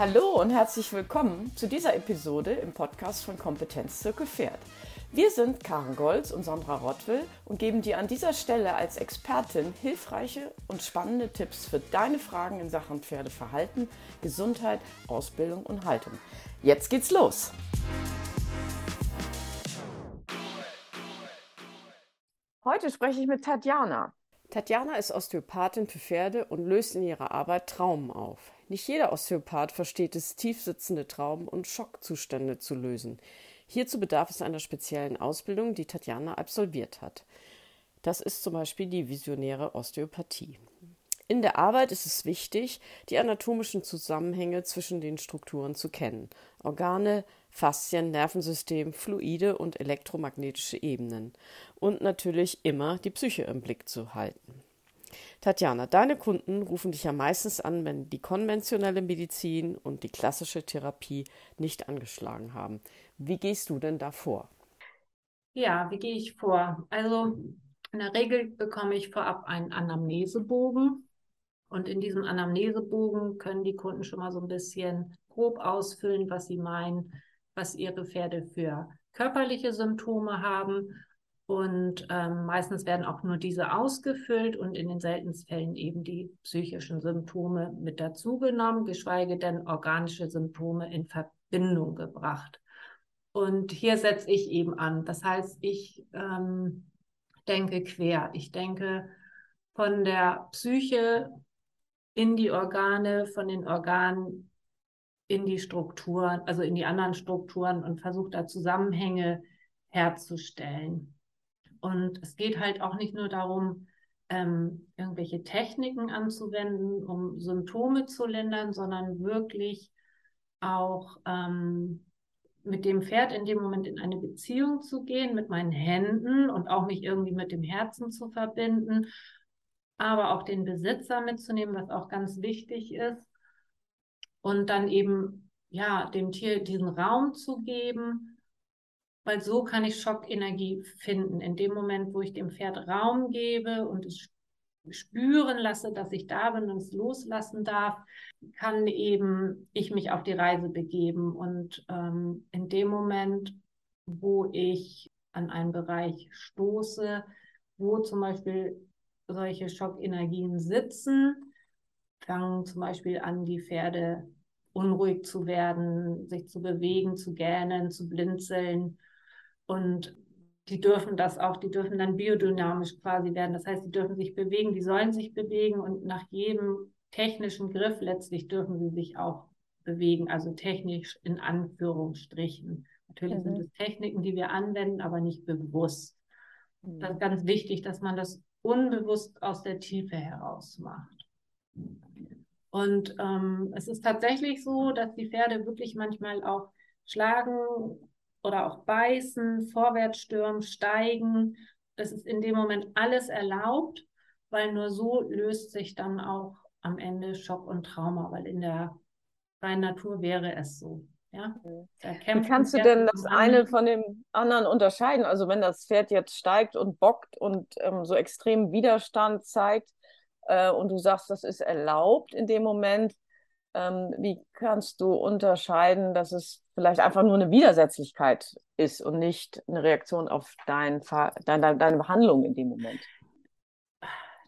Hallo und herzlich willkommen zu dieser Episode im Podcast von Kompetenzzirkel Pferd. Wir sind Karen Golz und Sandra Rottwill und geben dir an dieser Stelle als Expertin hilfreiche und spannende Tipps für deine Fragen in Sachen Pferdeverhalten, Gesundheit, Ausbildung und Haltung. Jetzt geht's los! Heute spreche ich mit Tatjana. Tatjana ist Osteopathin für Pferde und löst in ihrer Arbeit Traumen auf. Nicht jeder Osteopath versteht es, tiefsitzende Traumen und Schockzustände zu lösen. Hierzu bedarf es einer speziellen Ausbildung, die Tatjana absolviert hat. Das ist zum Beispiel die visionäre Osteopathie. In der Arbeit ist es wichtig, die anatomischen Zusammenhänge zwischen den Strukturen zu kennen. Organe, Faszien, Nervensystem, Fluide und elektromagnetische Ebenen. Und natürlich immer die Psyche im Blick zu halten. Tatjana, deine Kunden rufen dich ja meistens an, wenn die konventionelle Medizin und die klassische Therapie nicht angeschlagen haben. Wie gehst du denn da vor? Ja, wie gehe ich vor? Also in der Regel bekomme ich vorab einen Anamnesebogen. Und in diesem Anamnesebogen können die Kunden schon mal so ein bisschen grob ausfüllen, was sie meinen, was ihre Pferde für körperliche Symptome haben. Und meistens werden auch nur diese ausgefüllt und in den seltensten Fällen eben die psychischen Symptome mit dazugenommen, geschweige denn organische Symptome in Verbindung gebracht. Und hier setze ich eben an. Das heißt, ich denke quer. Ich denke von der Psyche in die Organe, von den Organen in die Strukturen, also in die anderen Strukturen und versuche da Zusammenhänge herzustellen. Und es geht halt auch nicht nur darum, irgendwelche Techniken anzuwenden, um Symptome zu lindern, sondern wirklich auch mit dem Pferd in dem Moment in eine Beziehung zu gehen, mit meinen Händen und auch mich irgendwie mit dem Herzen zu verbinden, aber auch den Besitzer mitzunehmen, was auch ganz wichtig ist. Und dann eben, ja, dem Tier diesen Raum zu geben, weil so kann ich Schockenergie finden. In dem Moment, wo ich dem Pferd Raum gebe und es spüren lasse, dass ich da bin und es loslassen darf, kann eben ich mich auf die Reise begeben. Und in dem Moment, wo ich an einen Bereich stoße, wo zum Beispiel solche Schockenergien sitzen, fangen zum Beispiel an, die Pferde unruhig zu werden, sich zu bewegen, zu gähnen, zu blinzeln. Und die dürfen das auch, die dürfen dann biodynamisch quasi werden. Das heißt, die dürfen sich bewegen, die sollen sich bewegen und nach jedem technischen Griff letztlich dürfen sie sich auch bewegen, also technisch in Anführungsstrichen. Natürlich sind es Techniken, die wir anwenden, aber nicht bewusst. Mhm. Das ist ganz wichtig, dass man das unbewusst aus der Tiefe heraus macht. Und es ist tatsächlich so, dass die Pferde wirklich manchmal auch schlagen oder auch beißen, vorwärts stürmen, steigen. Das ist in dem Moment alles erlaubt, weil nur so löst sich dann auch am Ende Schock und Trauma, weil in der freien Natur wäre es so. Ja? Wie kannst du denn das eine von dem anderen unterscheiden? Also wenn das Pferd jetzt steigt und bockt und so extrem Widerstand zeigt, und du sagst, das ist erlaubt in dem Moment, wie kannst du unterscheiden, dass es vielleicht einfach nur eine Widersetzlichkeit ist und nicht eine Reaktion auf deine Behandlung in dem Moment?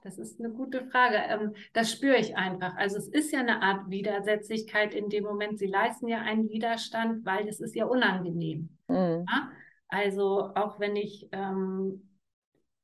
Das ist eine gute Frage. Das spüre ich einfach. Also es ist ja eine Art Widersetzlichkeit in dem Moment. Sie leisten ja einen Widerstand, weil es ist ja unangenehm. Mhm. Ja? Also auch wenn ich im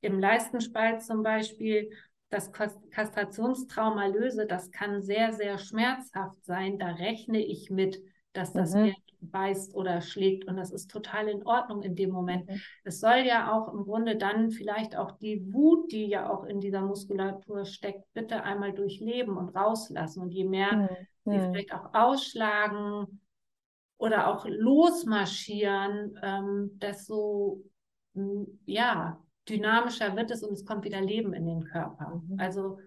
Leistenspalt zum Beispiel das Kastrationstrauma löse, das kann sehr, sehr schmerzhaft sein. Da rechne ich mit, dass das Pferd beißt oder schlägt. Und das ist total in Ordnung in dem Moment. Mhm. Es soll ja auch im Grunde dann vielleicht auch die Wut, die ja auch in dieser Muskulatur steckt, bitte einmal durchleben und rauslassen. Und je mehr sie vielleicht auch ausschlagen oder auch losmarschieren, desto, ja, dynamischer wird es und es kommt wieder Leben in den Körper. Also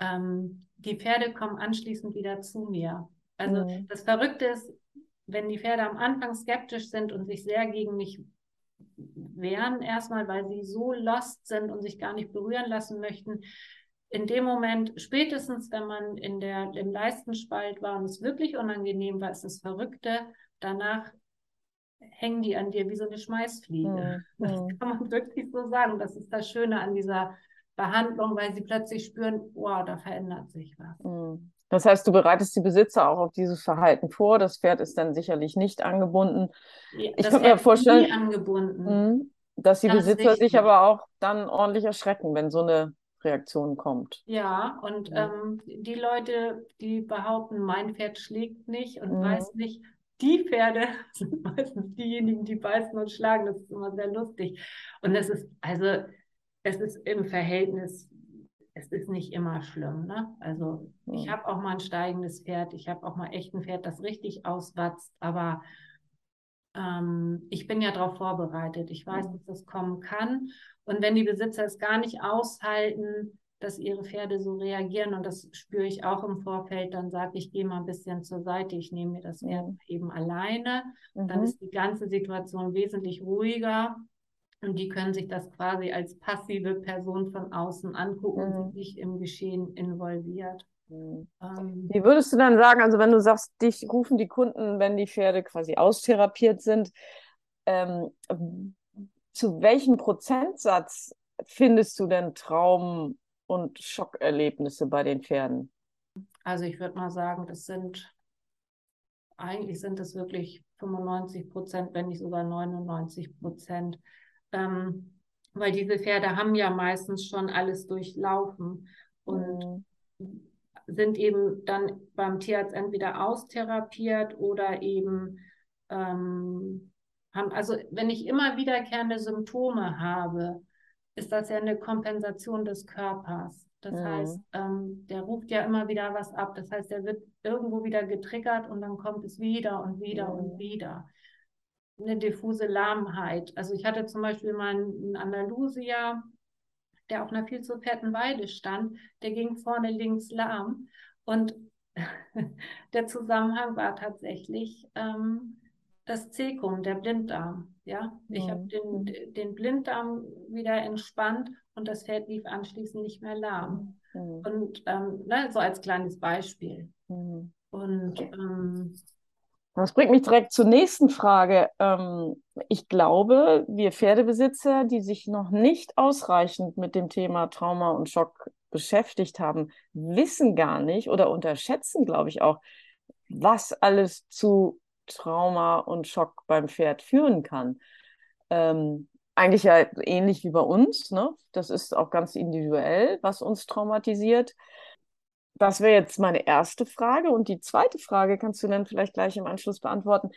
die Pferde kommen anschließend wieder zu mir. Also das Verrückte ist, wenn die Pferde am Anfang skeptisch sind und sich sehr gegen mich wehren erstmal, weil sie so lost sind und sich gar nicht berühren lassen möchten, in dem Moment, spätestens wenn man im Leistenspalt war und es wirklich unangenehm war, ist das Verrückte, danach hängen die an dir wie so eine Schmeißfliege. Ja, ja. Das kann man wirklich so sagen. Das ist das Schöne an dieser Behandlung, weil sie plötzlich spüren, oh, da verändert sich was. Mhm. Das heißt, du bereitest die Besitzer auch auf dieses Verhalten vor. Das Pferd ist dann sicherlich nicht angebunden. Ja, ich könnte mir vorstellen, dass die Besitzer sich aber auch dann ordentlich erschrecken, wenn so eine Reaktion kommt. Ja, und die Leute, die behaupten, mein Pferd schlägt nicht und weiß nicht, die Pferde sind meistens diejenigen, die beißen und schlagen. Das ist immer sehr lustig. Und das ist, also, es ist im Verhältnis, es ist nicht immer schlimm, ne? Also, ich habe auch mal ein steigendes Pferd, ich habe auch mal echt ein Pferd, das richtig auswatzt, aber ich bin ja darauf vorbereitet. Ich weiß, dass das kommen kann. Und wenn die Besitzer es gar nicht aushalten, dass ihre Pferde so reagieren, und das spüre ich auch im Vorfeld, dann sage ich, gehe mal ein bisschen zur Seite, ich nehme mir das Pferd eben alleine. Dann ist die ganze Situation wesentlich ruhiger und die können sich das quasi als passive Person von außen angucken und sich im Geschehen involviert. Wie würdest du dann sagen, also wenn du sagst, dich rufen die Kunden, wenn die Pferde quasi austherapiert sind, zu welchem Prozentsatz findest du denn Traum- und Schockerlebnisse bei den Pferden? Also ich würde mal sagen, sind es wirklich 95%, wenn nicht sogar 99%. Weil diese Pferde haben ja meistens schon alles durchlaufen und sind eben dann beim Tierarzt entweder austherapiert oder eben haben, also wenn ich immer wiederkehrende Symptome habe, ist das ja eine Kompensation des Körpers. Das heißt, der ruft ja immer wieder was ab. Das heißt, der wird irgendwo wieder getriggert und dann kommt es wieder und wieder und wieder. Eine diffuse Lahmheit. Also ich hatte zum Beispiel mal einen Andalusier, der auf einer viel zu fetten Weide stand, der ging vorne links lahm. Und der Zusammenhang war tatsächlich das Zekum, der Blinddarm. Ja? Ich habe den Blinddarm wieder entspannt und das Pferd lief anschließend nicht mehr lahm. Und so als kleines Beispiel. Und das bringt mich direkt zur nächsten Frage. Ich glaube, wir Pferdebesitzer, die sich noch nicht ausreichend mit dem Thema Trauma und Schock beschäftigt haben, wissen gar nicht oder unterschätzen, glaube ich auch, was alles zu Trauma und Schock beim Pferd führen kann. Eigentlich ja ähnlich wie bei uns, ne? Das ist auch ganz individuell, was uns traumatisiert. Das wäre jetzt meine erste Frage. Und die zweite Frage kannst du dann vielleicht gleich im Anschluss beantworten.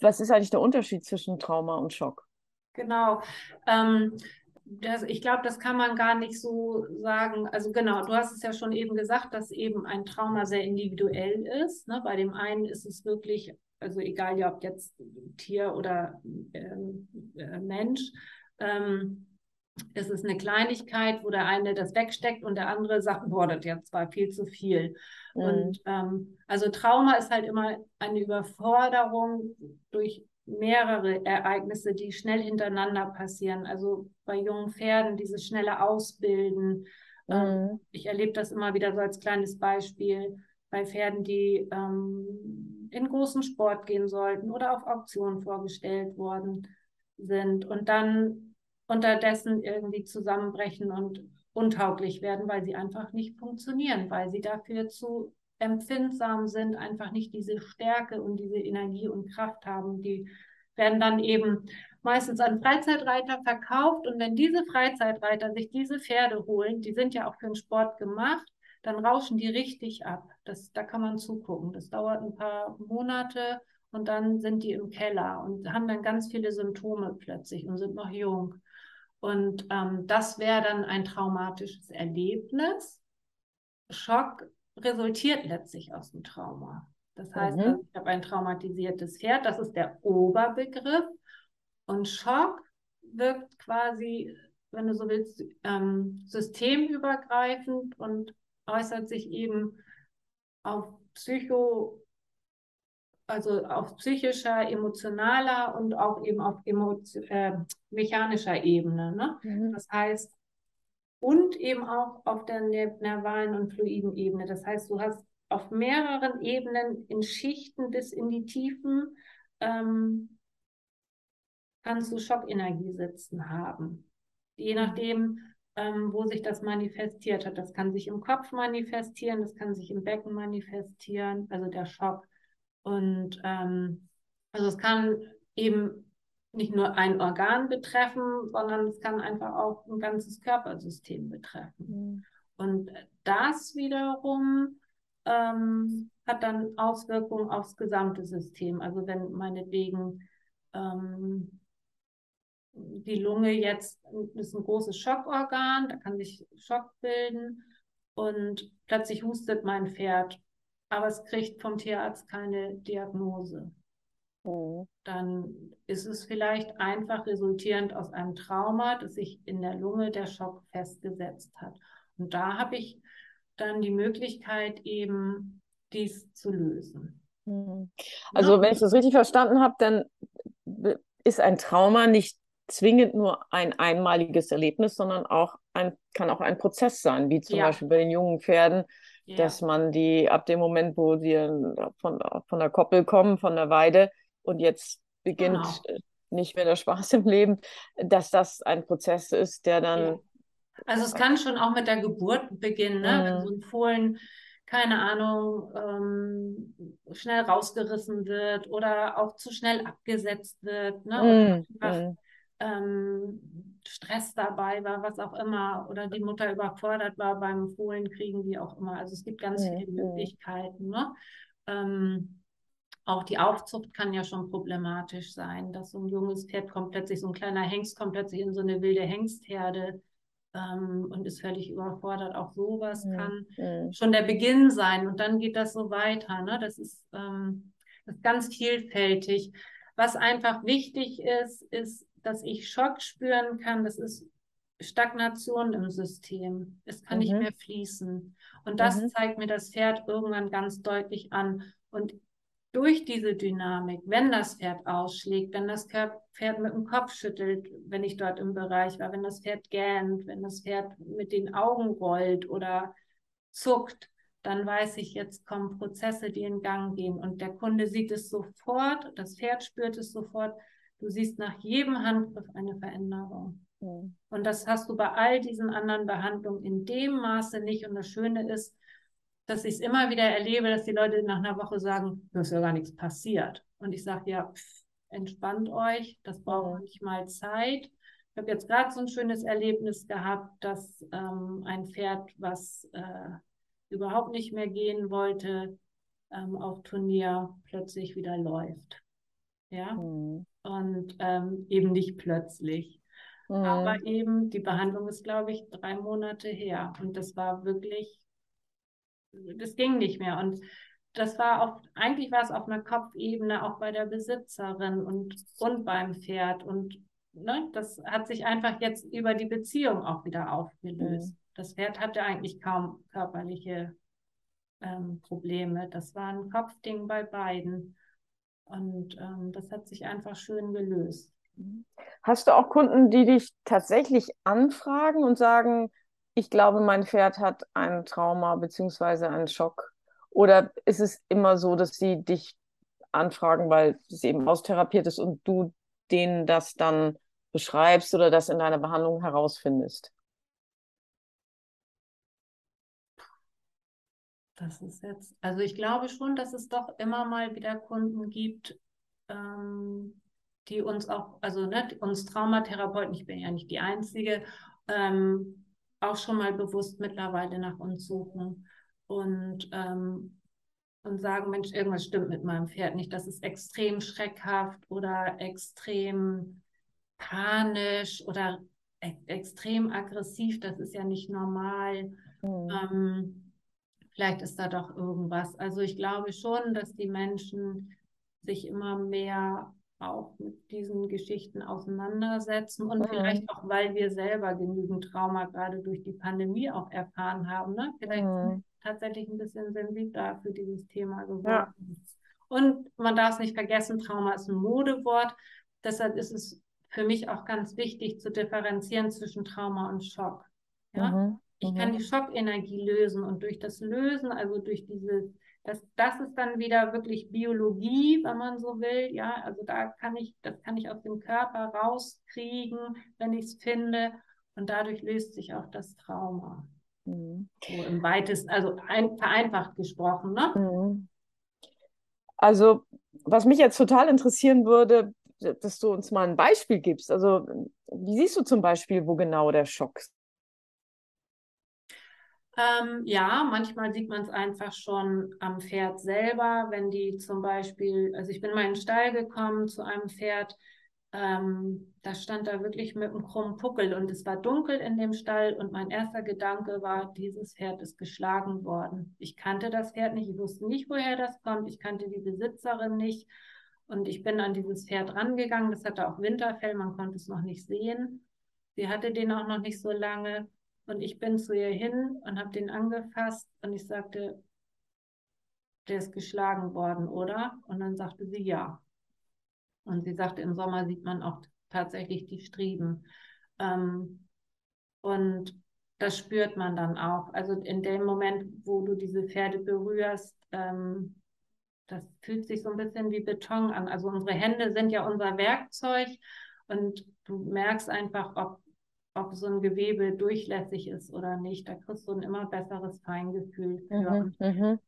Was ist eigentlich der Unterschied zwischen Trauma und Schock? Genau. Ich glaube, das kann man gar nicht so sagen. Also genau, du hast es ja schon eben gesagt, dass eben ein Trauma sehr individuell ist. Ne? Bei dem einen ist es wirklich, also egal, ob jetzt Tier oder Mensch, es ist eine Kleinigkeit, wo der eine das wegsteckt und der andere sagt, boah, das jetzt war viel zu viel. Und also Trauma ist halt immer eine Überforderung durch mehrere Ereignisse, die schnell hintereinander passieren. Also bei jungen Pferden dieses schnelle Ausbilden. Ich erlebe das immer wieder so als kleines Beispiel bei Pferden, die in großen Sport gehen sollten oder auf Auktionen vorgestellt worden sind und dann unterdessen irgendwie zusammenbrechen und untauglich werden, weil sie einfach nicht funktionieren, weil sie dafür zu empfindsam sind, einfach nicht diese Stärke und diese Energie und Kraft haben. Die werden dann eben meistens an Freizeitreiter verkauft und wenn diese Freizeitreiter sich diese Pferde holen, die sind ja auch für den Sport gemacht, dann rauschen die richtig ab. Da kann man zugucken. Das dauert ein paar Monate und dann sind die im Keller und haben dann ganz viele Symptome plötzlich und sind noch jung. Und das wäre dann ein traumatisches Erlebnis. Schock resultiert letztlich aus dem Trauma. Das heißt, ich habe ein traumatisiertes Pferd, das ist der Oberbegriff. Und Schock wirkt quasi, wenn du so willst, systemübergreifend und äußert sich eben auf psychischer, emotionaler und auch eben auf mechanischer Ebene. Ne? Das heißt, und eben auch auf der nervalen und fluiden Ebene. Das heißt, du hast auf mehreren Ebenen, in Schichten bis in die Tiefen, kannst du Schockenergie sitzen haben. Je nachdem, wo sich das manifestiert hat. Das kann sich im Kopf manifestieren, das kann sich im Becken manifestieren, also der Schock. Und also es kann eben nicht nur ein Organ betreffen, sondern es kann einfach auch ein ganzes Körpersystem betreffen. Mhm. Und das wiederum hat dann Auswirkungen aufs gesamte System. Also wenn meinetwegen die Lunge jetzt ist ein großes Schockorgan, da kann sich Schock bilden und plötzlich hustet mein Pferd, aber es kriegt vom Tierarzt keine Diagnose. Oh. Dann ist es vielleicht einfach resultierend aus einem Trauma, das sich in der Lunge der Schock festgesetzt hat. Und da habe ich dann die Möglichkeit, eben dies zu lösen. Also wenn ich das richtig verstanden habe, dann ist ein Trauma nicht zwingend nur ein einmaliges Erlebnis, sondern auch kann auch ein Prozess sein, wie zum Beispiel bei den jungen Pferden, dass man die ab dem Moment, wo sie von der Koppel kommen, von der Weide und jetzt beginnt nicht mehr der Spaß im Leben, dass das ein Prozess ist, der dann... Ja. Also es kann schon auch mit der Geburt beginnen, ne? Wenn so ein Fohlen, keine Ahnung, schnell rausgerissen wird oder auch zu schnell abgesetzt wird, ne? Oder Stress dabei war, was auch immer, oder die Mutter überfordert war beim Fohlenkriegen, wie auch immer. Also es gibt ganz viele Möglichkeiten. Ne? Auch die Aufzucht kann ja schon problematisch sein, dass so ein junges Pferd kommt plötzlich, so ein kleiner Hengst kommt plötzlich in so eine wilde Hengstherde und ist völlig überfordert. Auch sowas kann schon der Beginn sein und dann geht das so weiter. Ne? Das ist ganz vielfältig. Was einfach wichtig ist, ist, dass ich Schock spüren kann, das ist Stagnation im System. Es kann nicht mehr fließen. Und das zeigt mir das Pferd irgendwann ganz deutlich an. Und durch diese Dynamik, wenn das Pferd ausschlägt, wenn das Pferd mit dem Kopf schüttelt, wenn ich dort im Bereich war, wenn das Pferd gähnt, wenn das Pferd mit den Augen rollt oder zuckt, dann weiß ich, jetzt kommen Prozesse, die in Gang gehen. Und der Kunde sieht es sofort, das Pferd spürt es sofort. Du siehst nach jedem Handgriff eine Veränderung. Mhm. Und das hast du bei all diesen anderen Behandlungen in dem Maße nicht. Und das Schöne ist, dass ich es immer wieder erlebe, dass die Leute nach einer Woche sagen, da ist ja gar nichts passiert. Und ich sage, ja, entspannt euch, das braucht manchmal Zeit. Ich habe jetzt gerade so ein schönes Erlebnis gehabt, dass ein Pferd, was überhaupt nicht mehr gehen wollte, auf Turnier plötzlich wieder läuft. Ja. Mhm. Und eben nicht plötzlich. Mhm. Aber eben, die Behandlung ist, glaube ich, 3 Monate her. Und das war wirklich, das ging nicht mehr. Und das war eigentlich war es auf einer Kopfebene auch bei der Besitzerin und beim Pferd. Und ne, das hat sich einfach jetzt über die Beziehung auch wieder aufgelöst. Mhm. Das Pferd hatte eigentlich kaum körperliche Probleme. Das war ein Kopfding bei beiden. Und das hat sich einfach schön gelöst. Hast du auch Kunden, die dich tatsächlich anfragen und sagen, ich glaube, mein Pferd hat ein Trauma bzw. einen Schock? Oder ist es immer so, dass sie dich anfragen, weil es eben austherapiert ist und du denen das dann beschreibst oder das in deiner Behandlung herausfindest? Das ist jetzt, also ich glaube schon, dass es doch immer mal wieder Kunden gibt, die uns auch, also ne, uns Traumatherapeuten, ich bin ja nicht die Einzige, auch schon mal bewusst mittlerweile nach uns suchen und sagen, Mensch, irgendwas stimmt mit meinem Pferd nicht, das ist extrem schreckhaft oder extrem panisch oder extrem aggressiv, das ist ja nicht normal. Mhm. Vielleicht ist da doch irgendwas. Also ich glaube schon, dass die Menschen sich immer mehr auch mit diesen Geschichten auseinandersetzen und vielleicht auch, weil wir selber genügend Trauma gerade durch die Pandemie auch erfahren haben, ne? Vielleicht sind wir tatsächlich ein bisschen sensibler für dieses Thema geworden. Ja. Und man darf es nicht vergessen, Trauma ist ein Modewort. Deshalb ist es für mich auch ganz wichtig zu differenzieren zwischen Trauma und Schock. Ja? Mhm. Ich kann die Schockenergie lösen und durch das Lösen, also durch dieses, das ist dann wieder wirklich Biologie, wenn man so will, ja, also das kann ich aus dem Körper rauskriegen, wenn ich es finde, und dadurch löst sich auch das Trauma. Mhm. So im weitesten, also vereinfacht gesprochen, ne? Mhm. Also, was mich jetzt total interessieren würde, dass du uns mal ein Beispiel gibst. Also, wie siehst du zum Beispiel, wo genau der Schock ist? Ja, manchmal sieht man es einfach schon am Pferd selber, wenn die zum Beispiel, also ich bin mal in den Stall gekommen zu einem Pferd, das stand da wirklich mit einem krummen Puckel und es war dunkel in dem Stall und mein erster Gedanke war, dieses Pferd ist geschlagen worden. Ich kannte das Pferd nicht, ich wusste nicht, woher das kommt, ich kannte die Besitzerin nicht und ich bin an dieses Pferd rangegangen, das hatte auch Winterfell, man konnte es noch nicht sehen. Sie hatte den auch noch nicht so lange. Und ich bin zu ihr hin und habe den angefasst und ich sagte, der ist geschlagen worden, oder? Und dann sagte sie, ja. Und sie sagte, im Sommer sieht man auch tatsächlich die Strieben. Und das spürt man dann auch. Also in dem Moment, wo du diese Pferde berührst, das fühlt sich so ein bisschen wie Beton an. Also unsere Hände sind ja unser Werkzeug und du merkst einfach, ob so ein Gewebe durchlässig ist oder nicht. Da kriegst du ein immer besseres Feingefühl für. Mhm,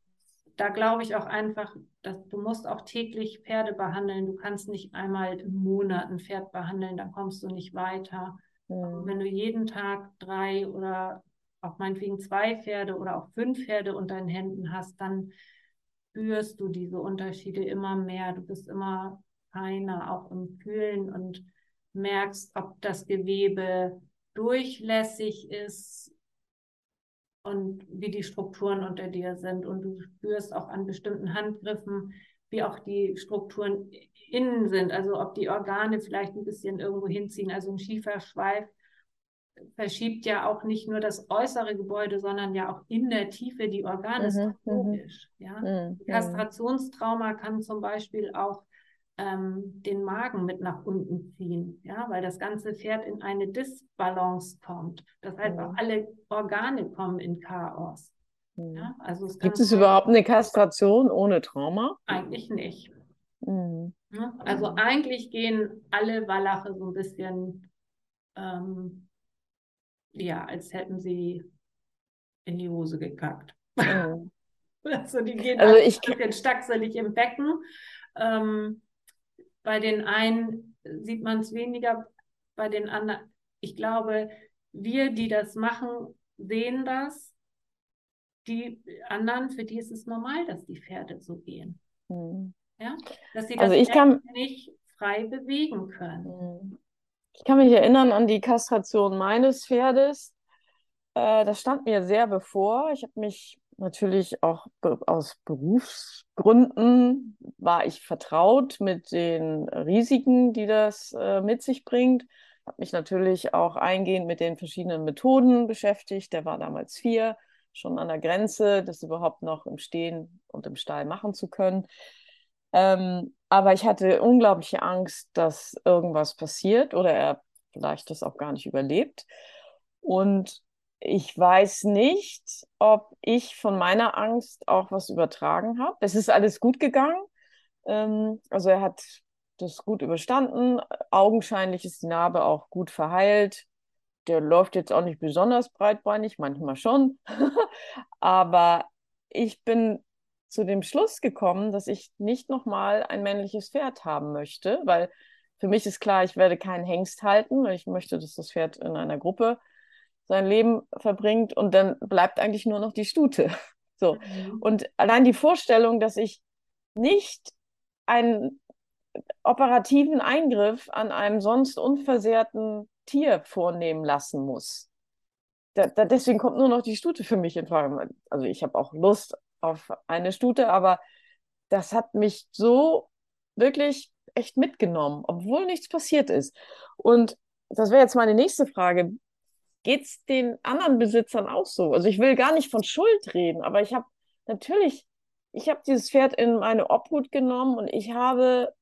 da glaube ich auch einfach, dass du musst auch täglich Pferde behandeln. Du kannst nicht einmal im Monat ein Pferd behandeln, dann kommst du nicht weiter. Mhm. Wenn du jeden Tag 3 oder auch meinetwegen 2 Pferde oder auch 5 Pferde unter den Händen hast, dann spürst du diese Unterschiede immer mehr. Du bist immer feiner, auch im Fühlen, und merkst, ob das Gewebe durchlässig ist und wie die Strukturen unter dir sind. Und du spürst auch an bestimmten Handgriffen, wie auch die Strukturen innen sind. Also ob die Organe vielleicht ein bisschen irgendwo hinziehen. Also ein Schieferschweif verschiebt ja auch nicht nur das äußere Gebäude, sondern ja auch in der Tiefe die Organe. Das ist logisch. Ja? Kastrationstrauma kann zum Beispiel auch den Magen mit nach unten ziehen, ja, weil das ganze Pferd in eine Disbalance kommt. Das heißt, auch alle Organe kommen in Chaos. Mhm. Ja, also gibt es überhaupt eine Kastration ohne Trauma? Eigentlich nicht. Mhm. Ja, also eigentlich gehen alle Wallache so ein bisschen, ja, als hätten sie in die Hose gekackt. Mhm. Also die gehen also ein bisschen stackselig im Becken. Bei den einen sieht man es weniger, bei den anderen, ich glaube, wir, die das machen, sehen das. Die anderen, für die ist es normal, dass die Pferde so gehen. Hm. Ja? Dass sie das nicht frei bewegen können. Ich kann mich erinnern an die Kastration meines Pferdes. Das stand mir sehr bevor. Ich habe mich natürlich auch aus Berufsgründen war ich vertraut mit den Risiken, die das mit sich bringt. Habe mich natürlich auch eingehend mit den verschiedenen Methoden beschäftigt. Der war damals 4, schon an der Grenze, das überhaupt noch im Stehen und im Stall machen zu können. Aber ich hatte unglaubliche Angst, dass irgendwas passiert oder er vielleicht das auch gar nicht überlebt. Und ich weiß nicht, ob ich von meiner Angst auch was übertragen habe. Es ist alles gut gegangen. Also er hat das gut überstanden. Augenscheinlich ist die Narbe auch gut verheilt. Der läuft jetzt auch nicht besonders breitbeinig, manchmal schon. Aber ich bin zu dem Schluss gekommen, dass ich nicht nochmal ein männliches Pferd haben möchte, weil für mich ist klar, ich werde keinen Hengst halten, weil ich möchte, dass das Pferd in einer Gruppe sein Leben verbringt, und dann bleibt eigentlich nur noch die Stute. So. Und allein die Vorstellung, dass ich nicht einen operativen Eingriff an einem sonst unversehrten Tier vornehmen lassen muss. Deswegen kommt nur noch die Stute für mich in Frage. Also ich habe auch Lust auf eine Stute, aber das hat mich so wirklich echt mitgenommen, obwohl nichts passiert ist. Und das wäre jetzt meine nächste Frage. Geht es den anderen Besitzern auch so? Also ich will gar nicht von Schuld reden, aber ich habe dieses Pferd in meine Obhut genommen und ich habe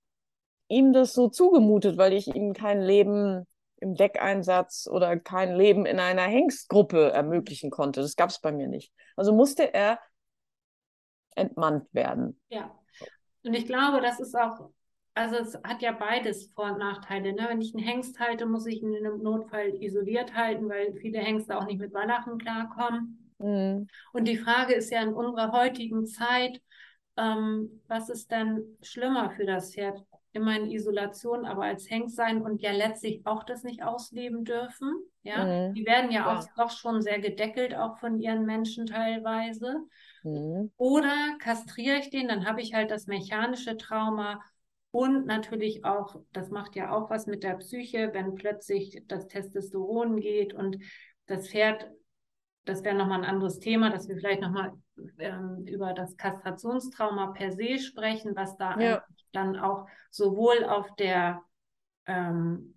ihm das so zugemutet, weil ich ihm kein Leben im Deckeinsatz oder kein Leben in einer Hengstgruppe ermöglichen konnte. Das gab es bei mir nicht. Also musste er entmannt werden. Ja, und ich glaube, das ist auch, also es hat ja beides Vor- und Nachteile. Ne? Wenn ich einen Hengst halte, muss ich ihn in einem Notfall isoliert halten, weil viele Hengste auch nicht mit Wallachen klarkommen. Mhm. Und die Frage ist ja in unserer heutigen Zeit, was ist denn schlimmer für das Pferd? Immer in Isolation, aber als Hengst sein und ja letztlich auch das nicht ausleben dürfen. Ja? Mhm. Die werden ja auch doch schon sehr gedeckelt, auch von ihren Menschen teilweise. Mhm. Oder kastriere ich den, dann habe ich halt das mechanische Trauma und natürlich auch, das macht ja auch was mit der Psyche, wenn plötzlich das Testosteron geht und das Pferd, das wäre nochmal ein anderes Thema, dass wir vielleicht nochmal über das Kastrationstrauma per se sprechen, was da dann auch sowohl auf der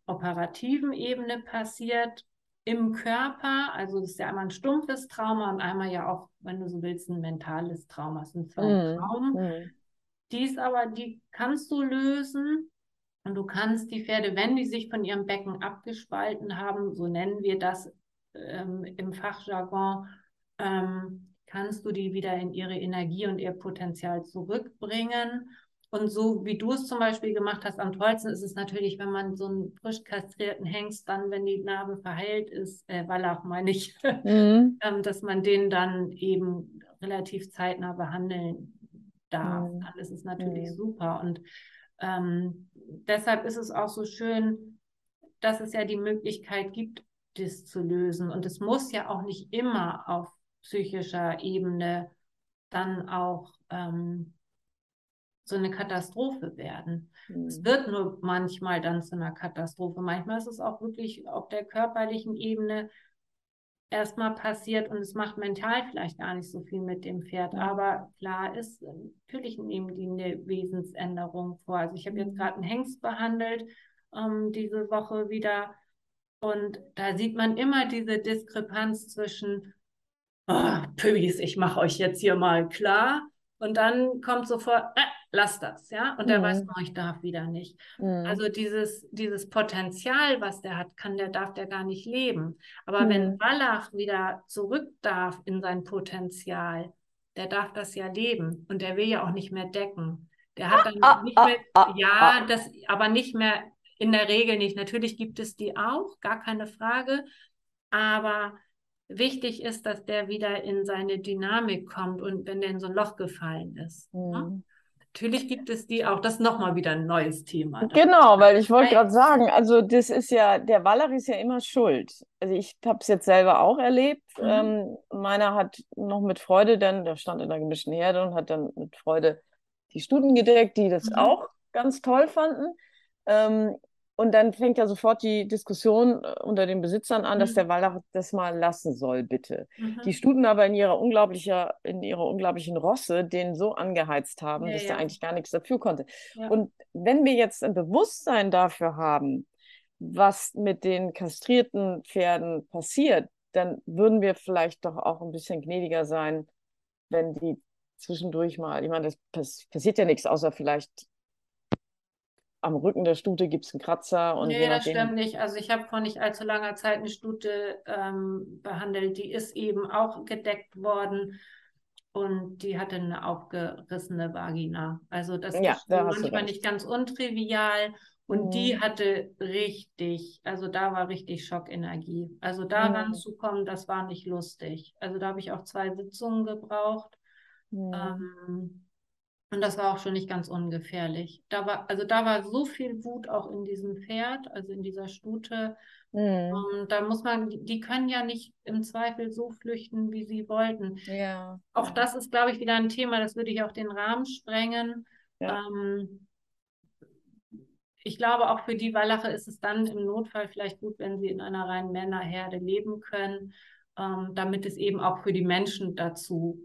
operativen Ebene passiert, im Körper, also das ist ja einmal ein stumpfes Trauma und einmal ja auch, wenn du so willst, ein mentales Trauma, das sind zwei Traumen. Mhm. Die kannst du lösen und du kannst die Pferde, wenn die sich von ihrem Becken abgespalten haben, so nennen wir das im Fachjargon, kannst du die wieder in ihre Energie und ihr Potenzial zurückbringen. Und so wie du es zum Beispiel gemacht hast, am tollsten ist es natürlich, wenn man so einen frisch kastrierten Hengst dann, wenn die Narbe verheilt ist, Wallach meine ich, dass man den dann eben relativ zeitnah behandeln darf. Mhm. Das ist natürlich super. Und deshalb ist es auch so schön, dass es ja die Möglichkeit gibt, das zu lösen. Und es muss ja auch nicht immer auf psychischer Ebene dann auch so eine Katastrophe werden. Mhm. Es wird nur manchmal dann zu einer Katastrophe. Manchmal ist es auch wirklich auf der körperlichen Ebene erstmal passiert und es macht mental vielleicht gar nicht so viel mit dem Pferd. Aber klar ist, natürlich nehmen die eine Wesensänderung vor. Also ich habe jetzt gerade einen Hengst behandelt, diese Woche wieder. Und da sieht man immer diese Diskrepanz zwischen Pöbis, ich mache euch jetzt hier mal klar. Und dann kommt sofort, lass das, ja. Und der weiß noch, ich darf wieder nicht. Also dieses Potenzial, was der hat, darf der gar nicht leben. Aber wenn Wallach wieder zurück darf in sein Potenzial, der darf das ja leben. Und der will ja auch nicht mehr decken. Der hat dann nicht mehr, aber nicht mehr, in der Regel nicht. Natürlich gibt es die auch, gar keine Frage. Aber wichtig ist, dass der wieder in seine Dynamik kommt und wenn der in so ein Loch gefallen ist. Ne? Natürlich gibt es die auch, das ist nochmal wieder ein neues Thema. Genau, weil ich wollte gerade sagen, also das ist ja, der Wallach ist ja immer schuld. Also ich habe es jetzt selber auch erlebt. Meiner hat noch mit Freude dann, der stand in der gemischten Herde und hat dann mit Freude die Stuten gedeckt, die das auch ganz toll fanden. Und dann fängt ja sofort die Diskussion unter den Besitzern an, dass der Wallach das mal lassen soll, bitte. Die Stuten aber in ihrer unglaublichen Rosse den so angeheizt haben, dass der eigentlich gar nichts dafür konnte. Ja. Und wenn wir jetzt ein Bewusstsein dafür haben, was mit den kastrierten Pferden passiert, dann würden wir vielleicht doch auch ein bisschen gnädiger sein, wenn die zwischendurch mal, ich meine, das passiert ja nichts, außer vielleicht am Rücken der Stute gibt es einen Kratzer. Und nee, das stimmt nicht. Also ich habe vor nicht allzu langer Zeit eine Stute behandelt. Die ist eben auch gedeckt worden und die hatte eine aufgerissene Vagina. Also das ist manchmal nicht ganz untrivial. Und die hatte richtig, also da war richtig Schockenergie. Also da ranzukommen, das war nicht lustig. Also da habe ich auch 2 Sitzungen gebraucht. Und das war auch schon nicht ganz ungefährlich. Da war so viel Wut auch in diesem Pferd, also in dieser Stute. Da muss man, die können ja nicht im Zweifel so flüchten, wie sie wollten. Ja. Auch das ist, glaube ich, wieder ein Thema, das würde ich auch den Rahmen sprengen. Ja. Ich glaube, auch für die Wallache ist es dann im Notfall vielleicht gut, wenn sie in einer reinen Männerherde leben können, damit es eben auch für die Menschen dazu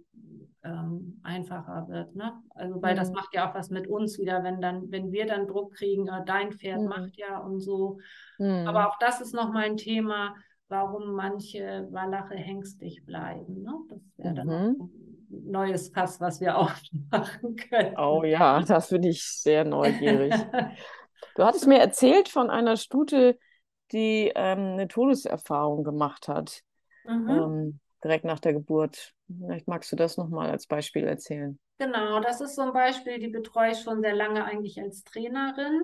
einfacher wird, ne? Also weil das macht ja auch was mit uns wieder, wenn wir dann Druck kriegen, dein Pferd macht ja und so. Aber auch das ist nochmal ein Thema, warum manche Wallache hängstig bleiben, ne? Das wäre dann ein neues Fass, was wir auch machen können. Oh ja, das bin ich sehr neugierig. Du hattest mir erzählt von einer Stute, die eine Todeserfahrung gemacht hat, direkt nach der Geburt. Vielleicht magst du das nochmal als Beispiel erzählen. Genau, das ist so ein Beispiel, die betreue ich schon sehr lange eigentlich als Trainerin.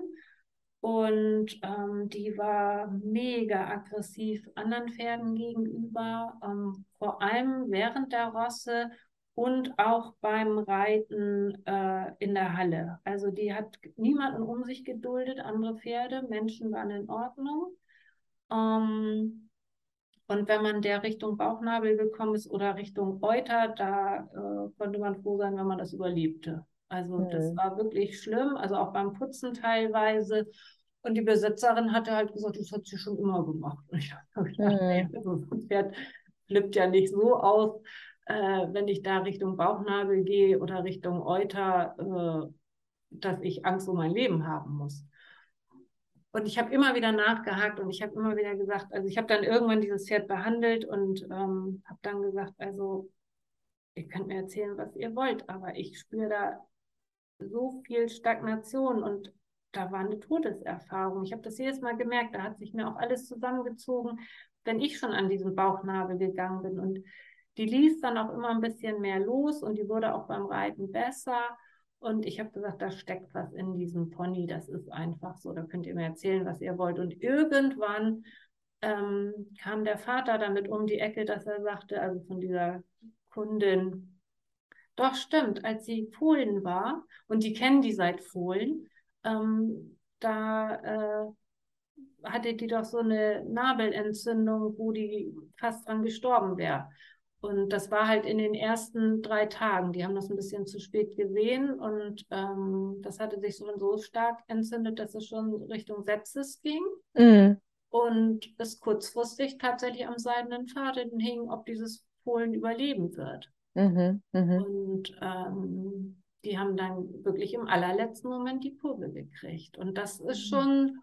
Und die war mega aggressiv anderen Pferden gegenüber, vor allem während der Rosse und auch beim Reiten in der Halle. Also die hat niemanden um sich geduldet, andere Pferde, Menschen waren in Ordnung. Und wenn man der Richtung Bauchnabel gekommen ist oder Richtung Euter, da konnte man froh sein, wenn man das überlebte. Also das war wirklich schlimm, also auch beim Putzen teilweise. Und die Besitzerin hatte halt gesagt, das hat sie schon immer gemacht. Und ich habe gedacht, nee, also das Pferd flippt ja nicht so aus, wenn ich da Richtung Bauchnabel gehe oder Richtung Euter, dass ich Angst um mein Leben haben muss. Und ich habe immer wieder nachgehakt und ich habe immer wieder gesagt, also ich habe dann irgendwann dieses Pferd behandelt und habe dann gesagt, also ihr könnt mir erzählen, was ihr wollt, aber ich spüre da so viel Stagnation und da war eine Todeserfahrung. Ich habe das jedes Mal gemerkt, da hat sich mir auch alles zusammengezogen, wenn ich schon an diesen Bauchnabel gegangen bin. Und die ließ dann auch immer ein bisschen mehr los und die wurde auch beim Reiten besser. Und ich habe gesagt, da steckt was in diesem Pony, das ist einfach so, da könnt ihr mir erzählen, was ihr wollt. Und irgendwann kam der Vater damit um die Ecke, dass er sagte, also von dieser Kundin, doch stimmt, als sie Fohlen war, und die kennen die seit Fohlen, da hatte die doch so eine Nabelentzündung, wo die fast dran gestorben wäre. Und das war halt in den ersten 3 Tagen. Die haben das ein bisschen zu spät gesehen und das hatte sich so stark entzündet, dass es schon Richtung Sepsis ging. Und es kurzfristig tatsächlich am seidenen Faden hing, ob dieses Fohlen überleben wird. Und die haben dann wirklich im allerletzten Moment die Kurve gekriegt. Und das ist schon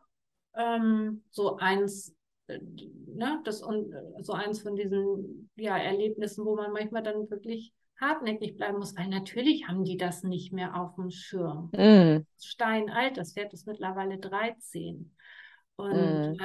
so eins, ne, das, und so eins von diesen Erlebnissen, wo man manchmal dann wirklich hartnäckig bleiben muss, weil natürlich haben die das nicht mehr auf dem Schirm. Steinalt, das Pferd ist mittlerweile 13. Und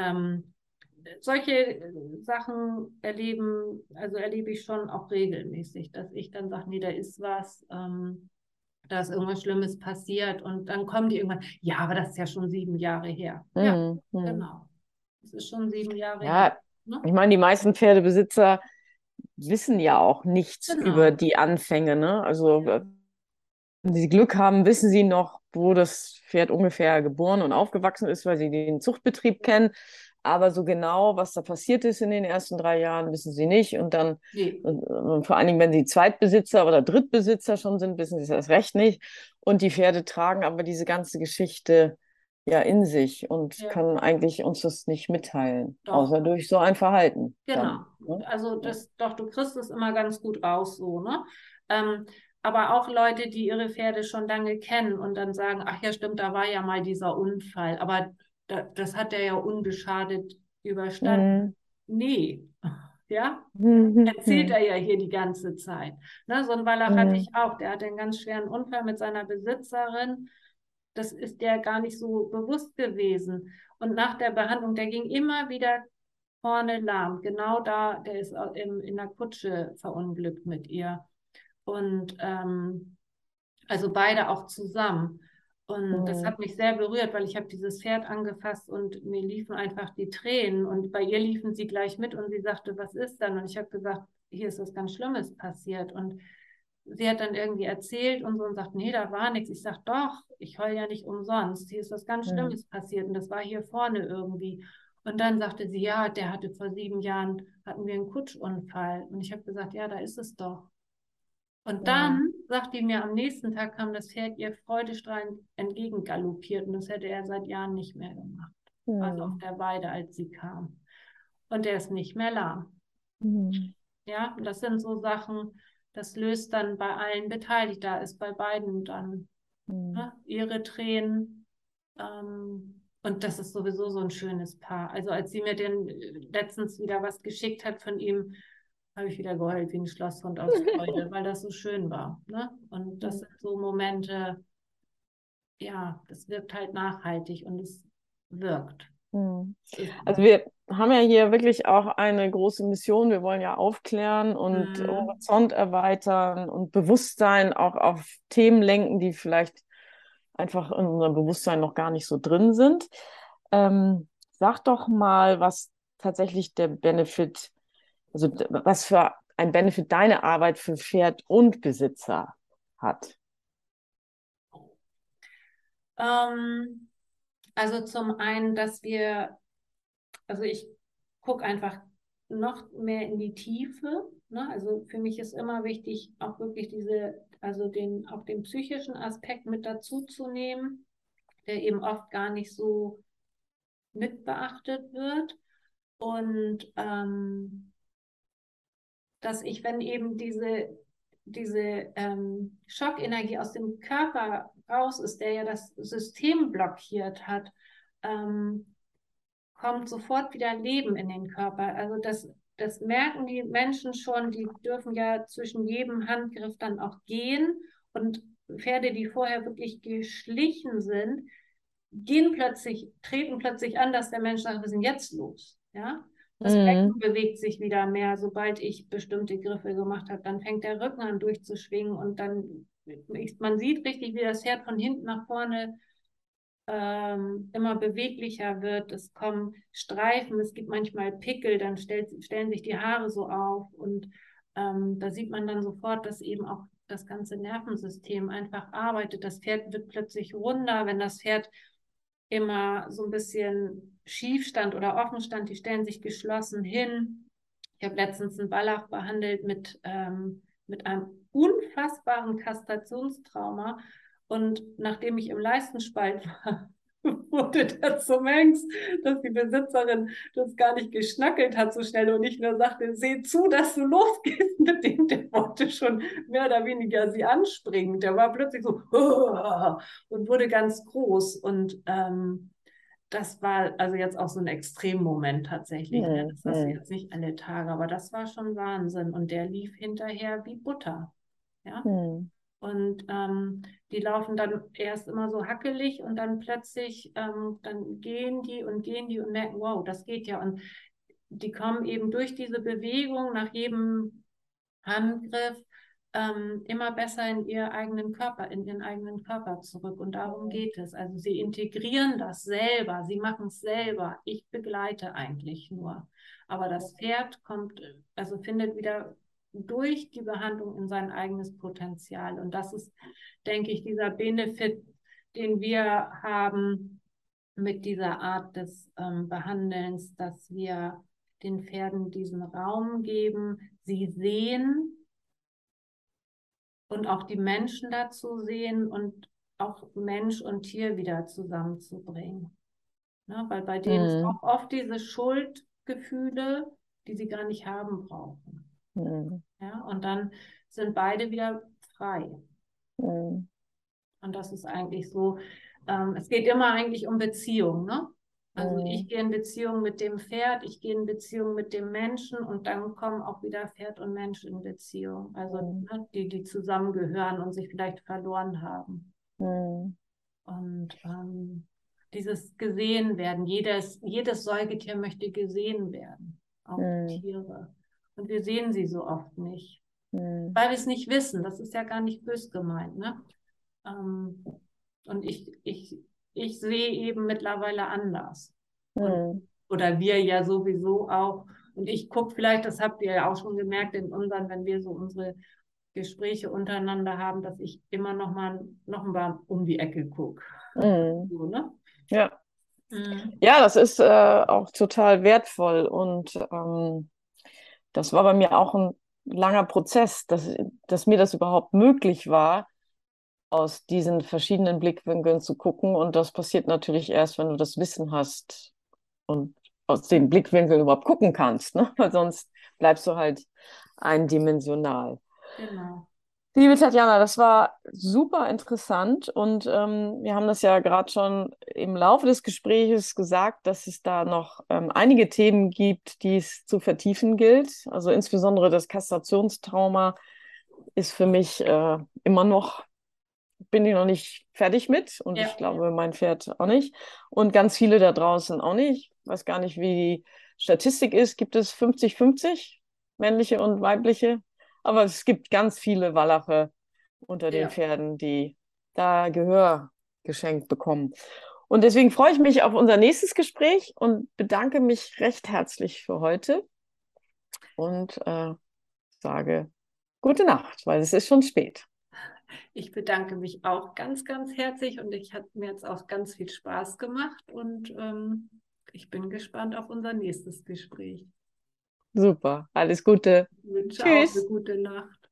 solche Sachen erlebe ich schon auch regelmäßig, dass ich dann sage, nee, da ist was, da ist irgendwas Schlimmes passiert und dann kommen die irgendwann, ja, aber das ist ja schon 7 Jahre her. Ja, genau. Das ist schon 7 Jahre her. Ne? Ich meine, die meisten Pferdebesitzer wissen ja auch nichts über die Anfänge, ne? Also wenn sie Glück haben, wissen sie noch, wo das Pferd ungefähr geboren und aufgewachsen ist, weil sie den Zuchtbetrieb kennen. Aber so genau, was da passiert ist in den ersten 3 Jahren, wissen sie nicht. Und dann, und vor allen Dingen, wenn sie Zweitbesitzer oder Drittbesitzer schon sind, wissen sie es erst recht nicht. Und die Pferde tragen aber diese ganze Geschichte ja in sich und können eigentlich uns das nicht mitteilen, außer durch so ein Verhalten. Genau. Ne? Also das, du kriegst es immer ganz gut raus, so, ne? Aber auch Leute, die ihre Pferde schon lange kennen und dann sagen, ach ja, stimmt, da war ja mal dieser Unfall, aber das hat er ja unbeschadet überstanden. Nee, ja, erzählt er ja hier die ganze Zeit. Ne? So einen Wallach hatte ich auch, der hatte einen ganz schweren Unfall mit seiner Besitzerin. Das ist der gar nicht so bewusst gewesen. Und nach der Behandlung, der ging immer wieder vorne lahm. Genau da, der ist in der Kutsche verunglückt mit ihr. Und also beide auch zusammen. Und das hat mich sehr berührt, weil ich habe dieses Pferd angefasst und mir liefen einfach die Tränen. Und bei ihr liefen sie gleich mit und sie sagte, was ist dann? Und ich habe gesagt, hier ist was ganz Schlimmes passiert. Und sie hat dann irgendwie erzählt und so und sagt, nee, da war nichts. Ich sage, doch, ich heule ja nicht umsonst. Hier ist was ganz Schlimmes passiert und das war hier vorne irgendwie. Und dann sagte sie, ja, der hatte vor 7 Jahren, hatten wir einen Kutschunfall. Und ich habe gesagt, ja, da ist es doch. Und dann, sagt die mir, am nächsten Tag kam das Pferd ihr freudestrahlend entgegengaloppiert. Und das hätte er seit Jahren nicht mehr gemacht. Also auf der Weide, als sie kam. Und er ist nicht mehr lahm. Ja, und das sind so Sachen, das löst dann bei allen beteiligt. Da ist bei beiden dann ne, ihre Tränen. Und das ist sowieso so ein schönes Paar. Also als sie mir den letztens wieder was geschickt hat von ihm, habe ich wieder geheult wie ein Schlosshund aus Freude, weil das so schön war. Ne? Und das sind so Momente, ja, das wirkt halt nachhaltig und es wirkt. Also wir haben ja hier wirklich auch eine große Mission. Wir wollen ja aufklären und Horizont erweitern und Bewusstsein auch auf Themen lenken, die vielleicht einfach in unserem Bewusstsein noch gar nicht so drin sind. Sag doch mal, was tatsächlich der Benefit, also was für ein Benefit deine Arbeit für Pferd und Besitzer hat. Also zum einen, dass wir, also ich gucke einfach noch mehr in die Tiefe, ne? Also für mich ist immer wichtig, auch wirklich den psychischen Aspekt mit dazu zu nehmen, der eben oft gar nicht so mitbeachtet wird. Und dass ich, wenn eben diese Schockenergie aus dem Körper raus ist, der ja das System blockiert hat, kommt sofort wieder Leben in den Körper. Also das merken die Menschen schon, die dürfen ja zwischen jedem Handgriff dann auch gehen. Und Pferde, die vorher wirklich geschlichen sind, treten plötzlich an, dass der Mensch sagt, wir sind jetzt los. Ja? Das Becken bewegt sich wieder mehr, sobald ich bestimmte Griffe gemacht habe. Dann fängt der Rücken an durchzuschwingen und dann, man sieht richtig, wie das Pferd von hinten nach vorne immer beweglicher wird. Es kommen Streifen, es gibt manchmal Pickel, dann stellen sich die Haare so auf. Und da sieht man dann sofort, dass eben auch das ganze Nervensystem einfach arbeitet. Das Pferd wird plötzlich runder, wenn das Pferd immer so ein bisschen Schiefstand oder Offenstand, die stellen sich geschlossen hin. Ich habe letztens einen Wallach behandelt mit einem unfassbaren Kastrationstrauma und nachdem ich im Leistenspalt war, wurde das so längst, dass die Besitzerin das gar nicht geschnackelt hat so schnell und nicht nur sagte, seh zu, dass du losgehst mit dem, der wollte schon mehr oder weniger sie anspringen. Der war plötzlich so und wurde ganz groß und das war also jetzt auch so ein Extremmoment tatsächlich. Ne? Das ist jetzt nicht alle Tage, aber das war schon Wahnsinn und der lief hinterher wie Butter. Ja. Mhm. Und die laufen dann erst immer so hackelig und dann plötzlich dann gehen die und merken, wow, das geht ja. Und die kommen eben durch diese Bewegung nach jedem Handgriff immer besser in ihren eigenen Körper zurück. Und darum geht es. Also sie integrieren das selber, sie machen es selber. Ich begleite eigentlich nur. Aber das Pferd findet wieder durch die Behandlung in sein eigenes Potenzial. Und das ist, denke ich, dieser Benefit, den wir haben mit dieser Art des Behandelns, dass wir den Pferden diesen Raum geben, sie sehen und auch die Menschen dazu sehen und auch Mensch und Tier wieder zusammenzubringen. Ne? Weil bei denen ist auch oft diese Schuldgefühle, die sie gar nicht haben brauchen. Ja, und dann sind beide wieder frei. Mhm. Und das ist eigentlich so, es geht immer eigentlich um Beziehung, ne? Also ich gehe in Beziehung mit dem Pferd, ich gehe in Beziehung mit dem Menschen und dann kommen auch wieder Pferd und Mensch in Beziehung. Also ne, die zusammengehören und sich vielleicht verloren haben. Mhm. Und dieses gesehen werden, jedes Säugetier möchte gesehen werden, auch Tiere. Und wir sehen sie so oft nicht, weil wir es nicht wissen. Das ist ja gar nicht bös gemeint. Ne? Und ich sehe eben mittlerweile anders. Oder wir ja sowieso auch. Und ich gucke vielleicht, das habt ihr ja auch schon gemerkt in unseren, wenn wir so unsere Gespräche untereinander haben, dass ich immer noch mal um die Ecke gucke. So, ne? Ja. Ja, das ist auch total wertvoll und das war bei mir auch ein langer Prozess, dass mir das überhaupt möglich war, aus diesen verschiedenen Blickwinkeln zu gucken. Und das passiert natürlich erst, wenn du das Wissen hast und aus den Blickwinkeln überhaupt gucken kannst, ne? Weil sonst bleibst du halt eindimensional. Genau. Liebe Tatjana, das war super interessant und wir haben das ja gerade schon im Laufe des Gesprächs gesagt, dass es da noch einige Themen gibt, die es zu vertiefen gilt. Also insbesondere das Kastrationstrauma ist für mich immer noch bin ich noch nicht fertig mit und ich glaube, mein Pferd auch nicht und ganz viele da draußen auch nicht. Ich weiß gar nicht, wie die Statistik ist. Gibt es 50-50, männliche und weibliche? Aber es gibt ganz viele Wallache unter den Pferden, die da Gehör geschenkt bekommen. Und deswegen freue ich mich auf unser nächstes Gespräch und bedanke mich recht herzlich für heute und sage gute Nacht, weil es ist schon spät. Ich bedanke mich auch ganz, ganz herzlich und ich hat mir jetzt auch ganz viel Spaß gemacht und ich bin gespannt auf unser nächstes Gespräch. Super, alles Gute. Ich wünsche auch eine gute Nacht.